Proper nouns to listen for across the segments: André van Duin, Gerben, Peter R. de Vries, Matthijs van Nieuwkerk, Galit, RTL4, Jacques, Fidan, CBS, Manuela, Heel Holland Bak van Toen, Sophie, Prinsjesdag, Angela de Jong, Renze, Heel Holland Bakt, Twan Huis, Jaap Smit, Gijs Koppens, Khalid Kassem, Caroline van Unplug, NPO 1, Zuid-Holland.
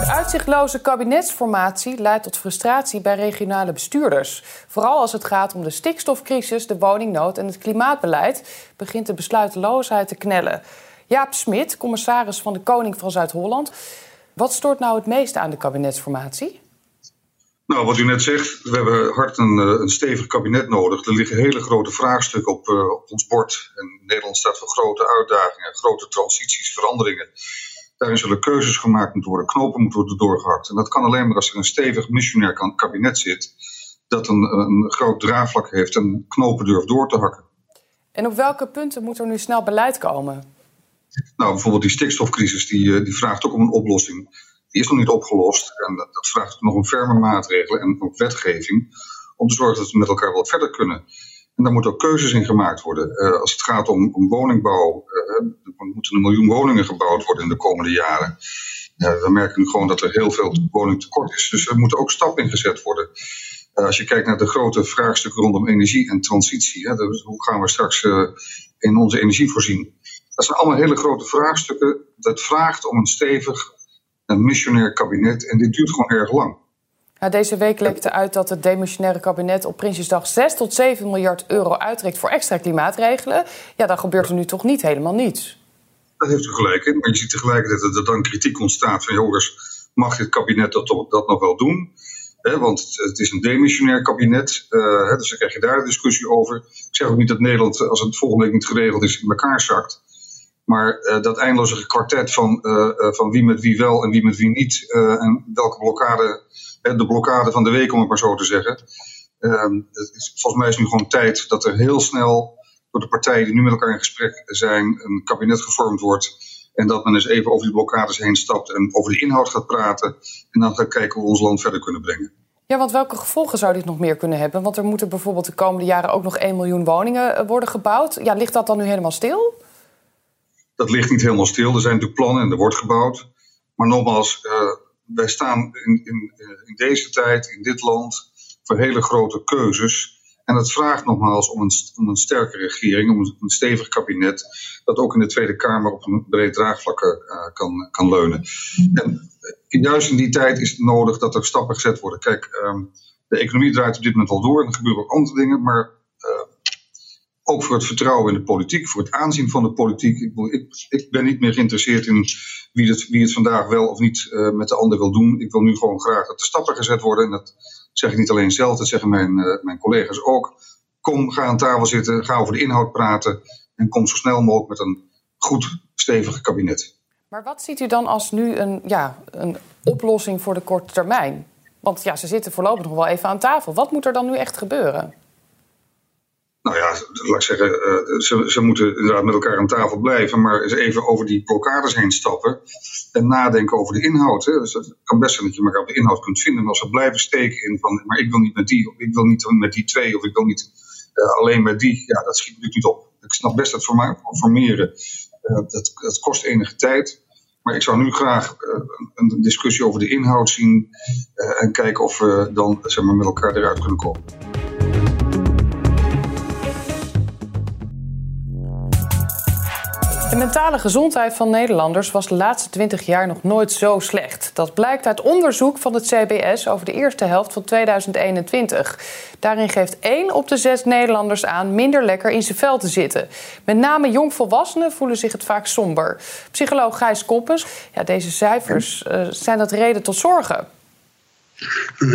De uitzichtloze kabinetsformatie leidt tot frustratie bij regionale bestuurders. Vooral als het gaat om de stikstofcrisis, de woningnood en het klimaatbeleid begint de besluiteloosheid te knellen. Jaap Smit, commissaris van de Koning van Zuid-Holland. Wat stoort nou het meest aan de kabinetsformatie? Nou, wat u net zegt, we hebben hard een stevig kabinet nodig. Er liggen hele grote vraagstukken op ons bord. En Nederland staat voor grote uitdagingen, grote transities, veranderingen. Daarin zullen keuzes gemaakt moeten worden, knopen moeten worden doorgehakt. En dat kan alleen maar als er een stevig missionair kabinet zit, dat een groot draagvlak heeft en knopen durft door te hakken. En op welke punten moet er nu snel beleid komen? Nou, bijvoorbeeld die stikstofcrisis, die vraagt ook om een oplossing. Die is nog niet opgelost en dat vraagt nog om ferme maatregelen en ook wetgeving om te zorgen dat we met elkaar wat verder kunnen. En daar moeten ook keuzes in gemaakt worden. Als het gaat om woningbouw, er moeten 1 miljoen woningen gebouwd worden in de komende jaren. We merken nu gewoon dat er heel veel woningtekort is. Dus er moeten ook stappen in gezet worden. Als je kijkt naar de grote vraagstukken rondom energie en transitie. Dus hoe gaan we straks in onze energie voorzien? Dat zijn allemaal hele grote vraagstukken. Dat vraagt om een stevig missionair kabinet. En dit duurt gewoon erg lang. Deze week lekte uit dat het demissionaire kabinet op Prinsjesdag 6 tot 7 miljard euro uitreikt voor extra klimaatregelen. Ja, dan gebeurt er nu toch niet helemaal niets. Dat heeft u gelijk in. Maar je ziet tegelijkertijd dat er dan kritiek ontstaat van jongens, mag dit kabinet dat nog wel doen? Want het is een demissionair kabinet. Dus dan krijg je daar de discussie over. Ik zeg ook niet dat Nederland, als het volgende week niet geregeld is, in elkaar zakt. Maar dat eindeloze kwartet van wie met wie wel en wie met wie niet en welke blokkade. De blokkade van de week, om het maar zo te zeggen. Volgens mij is nu gewoon tijd dat er heel snel door de partijen die nu met elkaar in gesprek zijn een kabinet gevormd wordt. En dat men eens even over die blokkades heen stapt en over de inhoud gaat praten. En dan gaat kijken hoe we ons land verder kunnen brengen. Ja, want welke gevolgen zou dit nog meer kunnen hebben? Want er moeten bijvoorbeeld de komende jaren ook nog 1 miljoen woningen worden gebouwd. Ja, ligt dat dan nu helemaal stil? Dat ligt niet helemaal stil. Er zijn natuurlijk plannen en er wordt gebouwd. Maar nogmaals, wij staan in deze tijd, in dit land, voor hele grote keuzes. En dat vraagt nogmaals om een sterke regering, om een stevig kabinet, dat ook in de Tweede Kamer op een breed draagvlak kan leunen. En juist in die tijd is het nodig dat er stappen gezet worden. Kijk, de economie draait op dit moment al door en er gebeuren ook andere dingen, maar ook voor het vertrouwen in de politiek, voor het aanzien van de politiek. Ik ben niet meer geïnteresseerd in wie het vandaag wel of niet met de ander wil doen. Ik wil nu gewoon graag dat de stappen gezet worden. En dat zeg ik niet alleen zelf, dat zeggen mijn collega's ook. Kom, ga aan tafel zitten, ga over de inhoud praten en kom zo snel mogelijk met een goed, stevig kabinet. Maar wat ziet u dan als nu een oplossing voor de korte termijn? Want ja, ze zitten voorlopig nog wel even aan tafel. Wat moet er dan nu echt gebeuren? Nou ja, laat ik zeggen, ze moeten inderdaad met elkaar aan tafel blijven, maar eens even over die blokkades heen stappen en nadenken over de inhoud. Dus het kan best zijn dat je elkaar op de inhoud kunt vinden, maar als ze blijven steken in van, maar ik wil niet met die, of ik wil niet met die twee, of ik wil niet alleen met die, ja, dat schiet natuurlijk niet op. Ik snap best dat formeren, dat kost enige tijd, maar ik zou nu graag een discussie over de inhoud zien en kijken of we dan zeg maar, met elkaar eruit kunnen komen. De mentale gezondheid van Nederlanders was de laatste 20 jaar nog nooit zo slecht. Dat blijkt uit onderzoek van het CBS over de eerste helft van 2021. Daarin geeft 1 op de 6 Nederlanders aan minder lekker in zijn vel te zitten. Met name jongvolwassenen voelen zich het vaak somber. Psycholoog Gijs Koppens, deze cijfers zijn dat reden tot zorgen.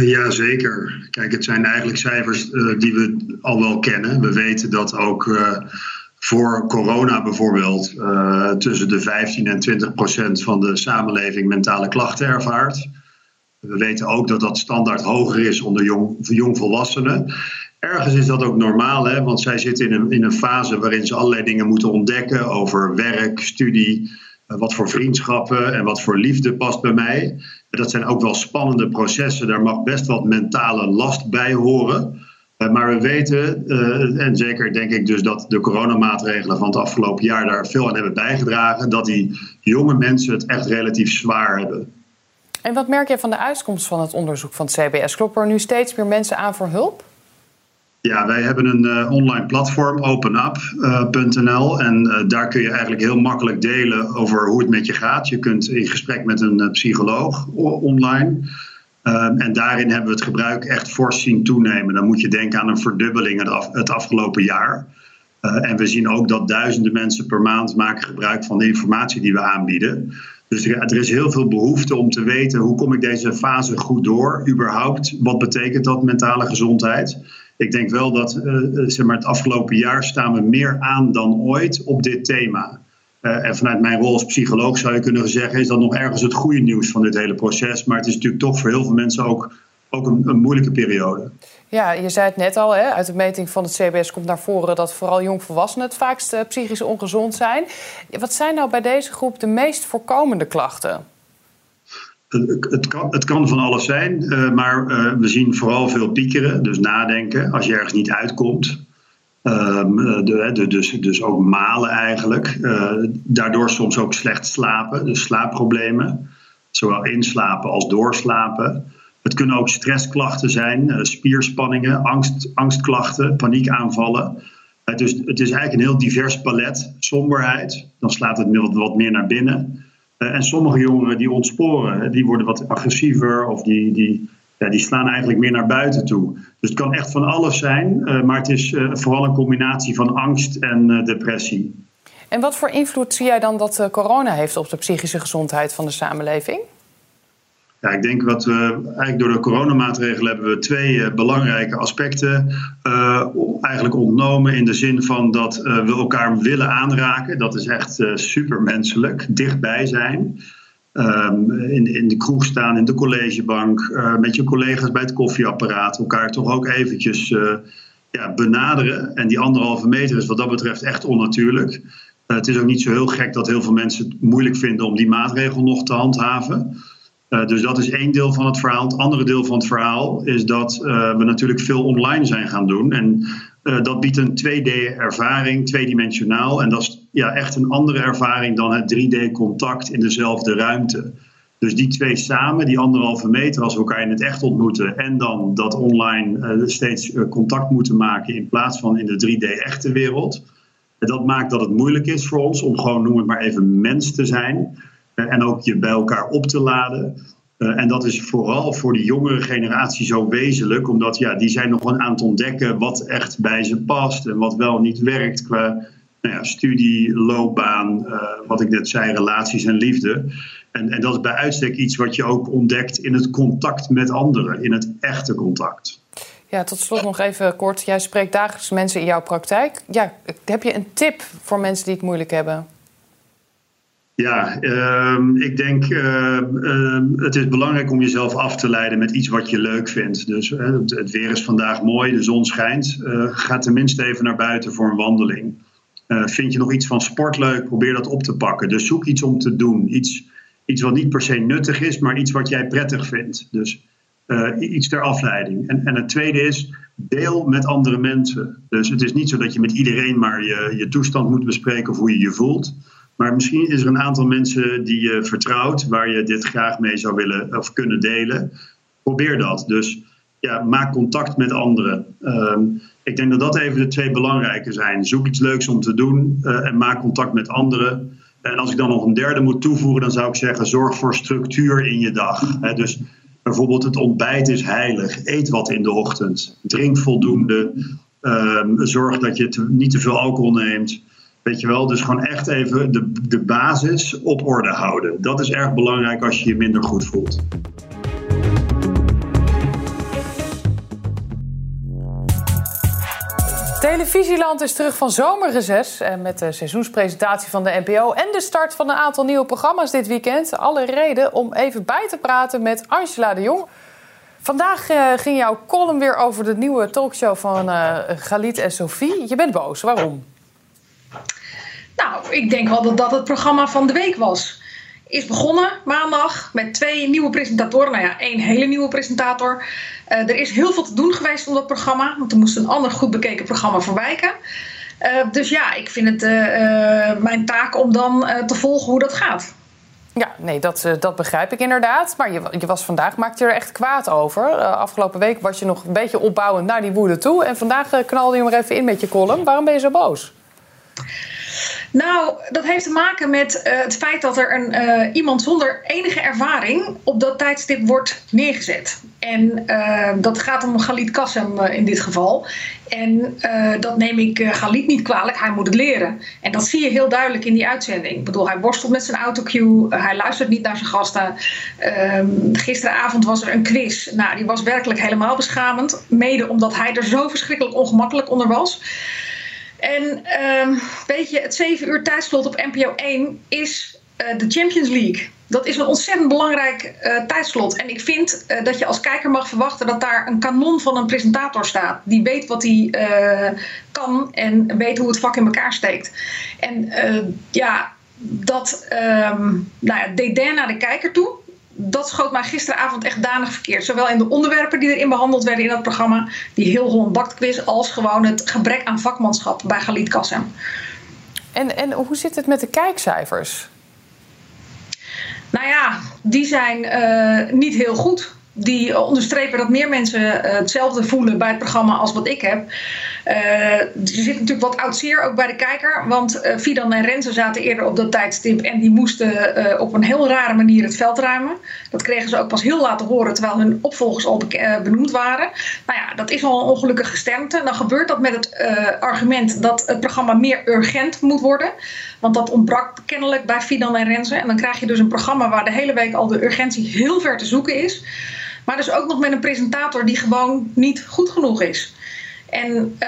Jazeker. Kijk, het zijn eigenlijk cijfers die we al wel kennen. We weten dat ook voor corona bijvoorbeeld tussen de 15 en 20% van de samenleving mentale klachten ervaart. We weten ook dat dat standaard hoger is onder jongvolwassenen. Ergens is dat ook normaal, hè? Want zij zitten in een fase waarin ze allerlei dingen moeten ontdekken over werk, studie. Wat voor vriendschappen en wat voor liefde past bij mij. Dat zijn ook wel spannende processen. Daar mag best wat mentale last bij horen. Maar we weten, en zeker denk ik dus dat de coronamaatregelen van het afgelopen jaar daar veel aan hebben bijgedragen, dat die jonge mensen het echt relatief zwaar hebben. En wat merk je van de uitkomst van het onderzoek van het CBS? Kloppen er nu steeds meer mensen aan voor hulp? Ja, wij hebben een online platform, openup.nl. En daar kun je eigenlijk heel makkelijk delen over hoe het met je gaat. Je kunt in gesprek met een psycholoog online. En daarin hebben we het gebruik echt fors zien toenemen. Dan moet je denken aan een verdubbeling het afgelopen jaar. En we zien ook dat duizenden mensen per maand maken gebruik van de informatie die we aanbieden. Dus er is heel veel behoefte om te weten, hoe kom ik deze fase goed door? Überhaupt, wat betekent dat mentale gezondheid? Ik denk wel dat het afgelopen jaar staan we meer aan dan ooit op dit thema. En vanuit mijn rol als psycholoog zou je kunnen zeggen, is dat nog ergens het goede nieuws van dit hele proces. Maar het is natuurlijk toch voor heel veel mensen ook een moeilijke periode. Ja, je zei het net al, hè? Uit de meting van het CBS komt naar voren dat vooral jongvolwassenen het vaakst psychisch ongezond zijn. Wat zijn nou bij deze groep de meest voorkomende klachten? Het kan van alles zijn, maar we zien vooral veel piekeren. Dus nadenken als je ergens niet uitkomt. Dus ook malen eigenlijk. Daardoor soms ook slecht slapen. Dus slaapproblemen. Zowel inslapen als doorslapen. Het kunnen ook stressklachten zijn. Spierspanningen, angstklachten, paniekaanvallen. Dus het is eigenlijk een heel divers palet. Somberheid. Dan slaat het wat meer naar binnen. En sommige jongeren die ontsporen, die worden wat agressiever of die slaan eigenlijk meer naar buiten toe. Dus het kan echt van alles zijn, maar het is vooral een combinatie van angst en depressie. En wat voor invloed zie jij dan dat corona heeft op de psychische gezondheid van de samenleving? Ja, ik denk dat we eigenlijk door de coronamaatregelen hebben we twee belangrijke aspecten eigenlijk ontnomen. In de zin van dat we elkaar willen aanraken. Dat is echt supermenselijk. Dichtbij zijn. In de kroeg staan, in de collegebank. Met je collega's bij het koffieapparaat. Elkaar toch ook eventjes benaderen. En die 1,5 meter is wat dat betreft echt onnatuurlijk. Het is ook niet zo heel gek dat heel veel mensen het moeilijk vinden om die maatregel nog te handhaven. Dus dat is één deel van het verhaal. Het andere deel van het verhaal is dat we natuurlijk veel online zijn gaan doen. En dat biedt een 2D-ervaring, tweedimensionaal. En dat is echt een andere ervaring dan het 3D-contact in dezelfde ruimte. Dus die twee samen, die 1,5 meter als we elkaar in het echt ontmoeten. En dan dat online steeds contact moeten maken in plaats van in de 3D-echte wereld. Dat maakt dat het moeilijk is voor ons om gewoon, noem het maar even, mens te zijn. En ook je bij elkaar op te laden. En dat is vooral voor de jongere generatie zo wezenlijk. Omdat die zijn nog aan het ontdekken wat echt bij ze past. En wat wel niet werkt qua studie, loopbaan, wat ik net zei, relaties en liefde. En dat is bij uitstek iets wat je ook ontdekt in het contact met anderen. In het echte contact. Ja, tot slot nog even kort. Jij spreekt dagelijks mensen in jouw praktijk. Ja, heb je een tip voor mensen die het moeilijk hebben? Ja, ik denk het is belangrijk om jezelf af te leiden met iets wat je leuk vindt. Dus het weer is vandaag mooi, de zon schijnt. Ga tenminste even naar buiten voor een wandeling. Vind je nog iets van sport leuk, probeer dat op te pakken. Dus zoek iets om te doen. Iets wat niet per se nuttig is, maar iets wat jij prettig vindt. Dus iets ter afleiding. En het tweede is, deel met andere mensen. Dus het is niet zo dat je met iedereen maar je toestand moet bespreken of hoe je je voelt. Maar misschien is er een aantal mensen die je vertrouwt, waar je dit graag mee zou willen of kunnen delen. Probeer dat. Dus maak contact met anderen. Ik denk dat dat even de twee belangrijke zijn. Zoek iets leuks om te doen en maak contact met anderen. En als ik dan nog een derde moet toevoegen, dan zou ik zeggen, zorg voor structuur in je dag. Dus bijvoorbeeld het ontbijt is heilig. Eet wat in de ochtend. Drink voldoende. Zorg dat je niet te veel alcohol neemt. Weet je wel, dus gewoon echt even de basis op orde houden. Dat is erg belangrijk als je je minder goed voelt. Televisieland is terug van zomerreces. En met de seizoenspresentatie van de NPO en de start van een aantal nieuwe programma's dit weekend. Alle reden om even bij te praten met Angela de Jong. Vandaag ging jouw column weer over de nieuwe talkshow van Galit en Sophie. Je bent boos, waarom? Nou, ik denk wel dat dat het programma van de week was. Is begonnen maandag met 2 nieuwe presentatoren. Nou ja, 1 hele nieuwe presentator. Er is heel veel te doen geweest om dat programma. Want er moest een ander goed bekeken programma voor wijken. Dus ja, ik vind het mijn taak om dan te volgen hoe dat gaat. Ja, nee, dat begrijp ik inderdaad. Maar je was vandaag, maakte je er echt kwaad over. Afgelopen week was je nog een beetje opbouwend naar die woede toe. En vandaag knalde je maar even in met je column. Waarom ben je zo boos? Nou, dat heeft te maken met het feit dat er iemand zonder enige ervaring op dat tijdstip wordt neergezet. En dat gaat om Khalid Kassem in dit geval. En dat neem ik Galit niet kwalijk, hij moet het leren. En dat zie je heel duidelijk in die uitzending. Ik bedoel, hij worstelt met zijn autocue, hij luistert niet naar zijn gasten. Gisteravond was er een quiz. Nou, die was werkelijk helemaal beschamend. Mede omdat hij er zo verschrikkelijk ongemakkelijk onder was. En weet je, het 7 uur tijdslot op NPO 1 is de Champions League. Dat is een ontzettend belangrijk tijdslot. En ik vind dat je als kijker mag verwachten dat daar een kanon van een presentator staat. Die weet wat hij kan en weet hoe het vak in elkaar steekt. En ja, dat dédain naar de kijker toe. Dat schoot mij gisteravond echt danig verkeerd. Zowel in de onderwerpen die erin behandeld werden in dat programma, die Heel Holland Bakt quiz, als gewoon het gebrek aan vakmanschap bij Khalid Kassem. En hoe zit het met de kijkcijfers? Nou ja, die zijn niet heel goed. Die onderstrepen dat meer mensen hetzelfde voelen bij het programma als wat ik heb. Er zit natuurlijk wat oud zeer ook bij de kijker. Want Fidan en Renze zaten eerder op dat tijdstip. En die moesten op een heel rare manier het veld ruimen. Dat kregen ze ook pas heel laat te horen. Terwijl hun opvolgers al benoemd waren. Nou ja, dat is al een ongelukkige sternte. Dan gebeurt dat met het argument dat het programma meer urgent moet worden. Want dat ontbrak kennelijk bij Fidan en Renze. En dan krijg je dus een programma waar de hele week al de urgentie heel ver te zoeken is. Maar dus ook nog met een presentator die gewoon niet goed genoeg is. En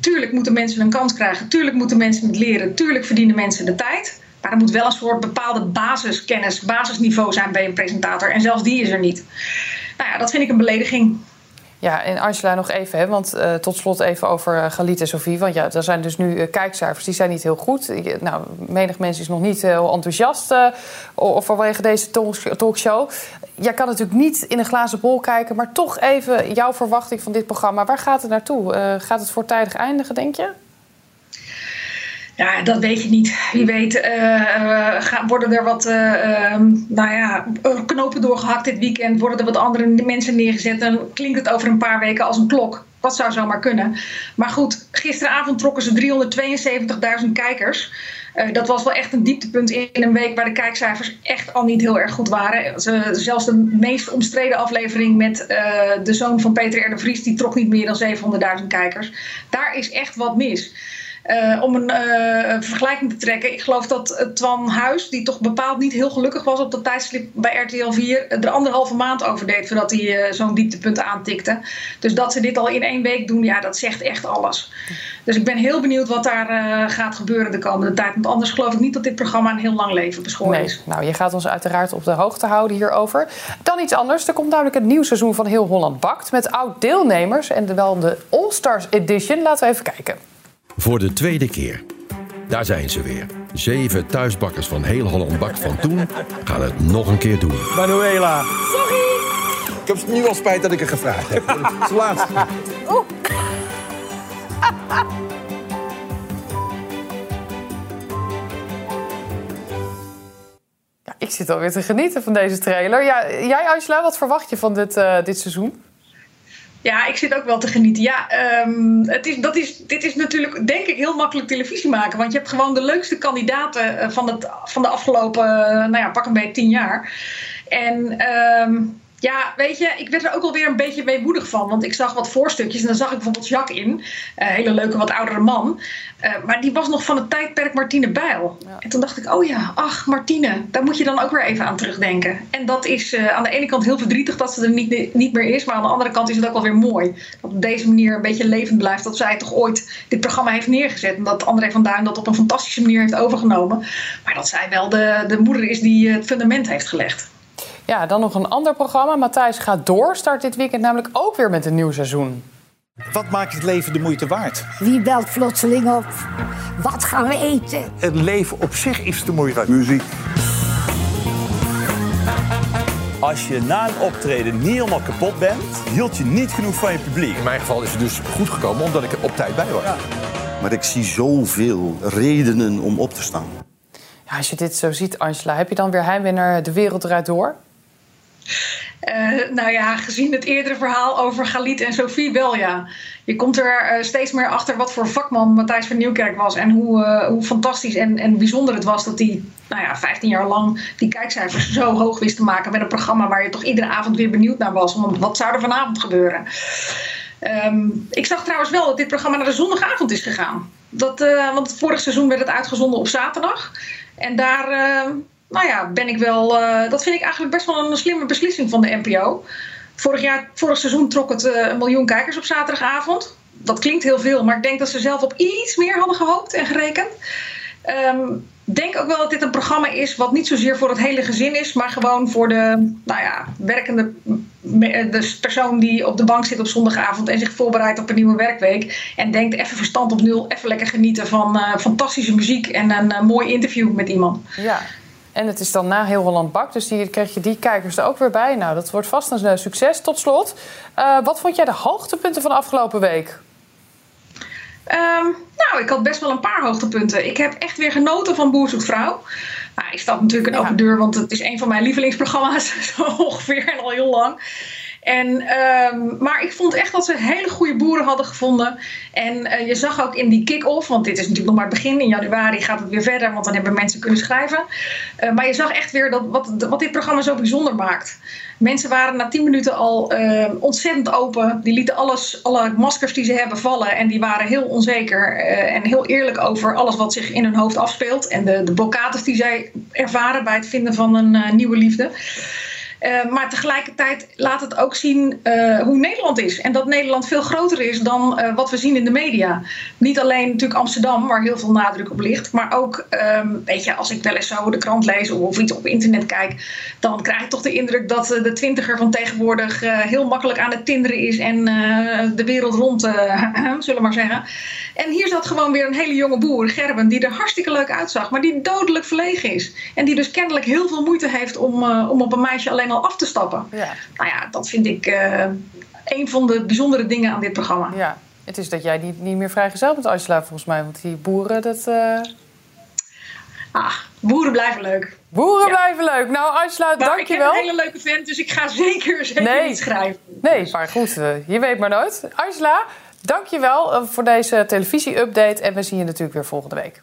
tuurlijk moeten mensen een kans krijgen. Tuurlijk moeten mensen het leren. Tuurlijk verdienen mensen de tijd. Maar er moet wel een soort bepaalde basiskennis, basisniveau zijn bij een presentator. En zelfs die is er niet. Nou ja, dat vind ik een belediging. Ja, en Angela nog even, hè, want tot slot even over Galit en Sophie. Want ja, er zijn dus nu kijkcijfers, die zijn niet heel goed. Nou, menig mens is nog niet heel enthousiast vanwege deze talkshow. Jij kan natuurlijk niet in een glazen bol kijken, maar toch even jouw verwachting van dit programma. Waar gaat het naartoe? Gaat het voortijdig eindigen, denk je? Ja, dat weet je niet. Wie weet worden er wat knopen doorgehakt dit weekend. Worden er wat andere mensen neergezet. Dan klinkt het over een paar weken als een klok. Dat zou zomaar kunnen. Maar goed, gisteravond trokken ze 372.000 kijkers. Dat was wel echt een dieptepunt in een week waar de kijkcijfers echt al niet heel erg goed waren. Zelfs de meest omstreden aflevering met de zoon van Peter R. de Vries, die trok niet meer dan 700.000 kijkers. Daar is echt wat mis. Om een vergelijking te trekken. Ik geloof dat Twan Huis, die toch bepaald niet heel gelukkig was op dat tijdstip bij RTL4... er 1,5 maand over deed voordat hij zo'n dieptepunt aantikte. Dus dat ze dit al in 1 week doen, ja, dat zegt echt alles. Dus ik ben heel benieuwd wat daar gaat gebeuren de komende tijd. Want anders geloof ik niet dat dit programma een heel lang leven beschoren is. Nee. Nou, je gaat ons uiteraard op de hoogte houden hierover. Dan iets anders. Er komt namelijk het nieuw seizoen van Heel Holland Bakt met oud-deelnemers en wel de All-Stars Edition. Laten we even kijken. Voor de tweede keer. Daar zijn ze weer. 7 thuisbakkers van Heel Holland Bak van toen gaan het nog een keer doen. Manuela. Sorry. Ik heb nu al spijt dat ik het gevraagd heb. Het is de laatste. Oeh. Ja, ik zit alweer te genieten van deze trailer. Ja, jij, Aysela, wat verwacht je van dit seizoen? Ja, ik zit ook wel te genieten. Ja, dit is natuurlijk, denk ik, heel makkelijk televisie maken. Want je hebt gewoon de leukste kandidaten van de afgelopen, pak een beetje 10 jaar. En ja, weet je, ik werd er ook alweer een beetje weemoedig van. Want ik zag wat voorstukjes en dan zag ik bijvoorbeeld Jacques in. Hele leuke, wat oudere man. Maar die was nog van het tijdperk Martine Bijl. Ja. En toen dacht ik, oh ja, ach Martine, daar moet je dan ook weer even aan terugdenken. En dat is aan de ene kant heel verdrietig dat ze er niet meer is. Maar aan de andere kant is het ook wel weer mooi. Dat op deze manier een beetje levend blijft. Dat zij toch ooit dit programma heeft neergezet. En dat André van Duin dat op een fantastische manier heeft overgenomen. Maar dat zij wel de moeder is die het fundament heeft gelegd. Ja, dan nog een ander programma. Matthijs gaat door, start dit weekend namelijk ook weer met een nieuw seizoen. Wat maakt het leven de moeite waard? Wie belt plotseling op? Wat gaan we eten? Het leven op zich is te moeilijk. Muziek. Als je na een optreden niet helemaal kapot bent, hield je niet genoeg van je publiek. In mijn geval is het dus goed gekomen omdat ik er op tijd bij was. Ja. Maar ik zie zoveel redenen om op te staan. Ja, als je dit zo ziet, Angela, heb je dan weer heimwee naar de wereld eruit door? Nou ja, gezien het eerdere verhaal over Galit en Sophie wel, ja. Je komt er steeds meer achter wat voor vakman Matthijs van Nieuwkerk was. En hoe fantastisch en bijzonder het was dat hij 15 jaar lang die kijkcijfers zo hoog wist te maken met een programma waar je toch iedere avond weer benieuwd naar was. Want wat zou er vanavond gebeuren? Ik zag trouwens wel dat dit programma naar de zondagavond is gegaan. Want vorig seizoen werd het uitgezonden op zaterdag. En daar... dat vind ik eigenlijk best wel een slimme beslissing van de NPO. Vorig seizoen trok het 1 miljoen kijkers op zaterdagavond. Dat klinkt heel veel, maar ik denk dat ze zelf op iets meer hadden gehoopt en gerekend. Ik denk ook wel dat dit een programma is wat niet zozeer voor het hele gezin is, maar gewoon voor de werkende persoon die op de bank zit op zondagavond en zich voorbereidt op een nieuwe werkweek. En denkt even verstand op nul, even lekker genieten van fantastische muziek en een mooi interview met iemand. Ja. En het is dan na Heel Holland Bakt, dus hier krijg je die kijkers er ook weer bij. Nou, dat wordt vast een succes. Tot slot, wat vond jij de hoogtepunten van de afgelopen week? Ik had best wel een paar hoogtepunten. Ik heb echt weer genoten van Boer zoekt vrouw. Nou, is dat natuurlijk een open deur, want het is een van mijn lievelingsprogramma's, zo ongeveer, en al heel lang. Maar ik vond echt dat ze hele goede boeren hadden gevonden. En je zag ook in die kick-off, want dit is natuurlijk nog maar het begin. In januari gaat het weer verder, want dan hebben mensen kunnen schrijven. Maar je zag echt weer dat, wat dit programma zo bijzonder maakt. Mensen waren na 10 minuten al ontzettend open. Die lieten alle maskers die ze hebben vallen. En die waren heel onzeker en heel eerlijk over alles wat zich in hun hoofd afspeelt. En de blokkades die zij ervaren bij het vinden van een nieuwe liefde. Maar tegelijkertijd laat het ook zien hoe Nederland is. En dat Nederland veel groter is dan wat we zien in de media. Niet alleen natuurlijk Amsterdam, waar heel veel nadruk op ligt. Maar ook, als ik wel eens zo de krant lees of iets op internet kijk, dan krijg ik toch de indruk dat de 20er van tegenwoordig heel makkelijk aan het tinderen is. En de wereld rond, zullen we maar zeggen. En hier zat gewoon weer een hele jonge boer, Gerben, die er hartstikke leuk uitzag. Maar die dodelijk verlegen is. En die dus kennelijk heel veel moeite heeft om op een meisje alleen al af te stappen. Ja. Nou ja, dat vind ik een van de bijzondere dingen aan dit programma. Ja, het is dat jij niet meer vrijgezel bent, Aysela, volgens mij. Want die boeren, dat... boeren blijven leuk. Boeren blijven leuk. Nou, Aysela, dank je wel. Ik ben een hele leuke vent, dus ik ga zeker niet schrijven. Nee, maar goed, je weet maar nooit. Aysela, dank je wel voor deze televisie-update. En we zien je natuurlijk weer volgende week.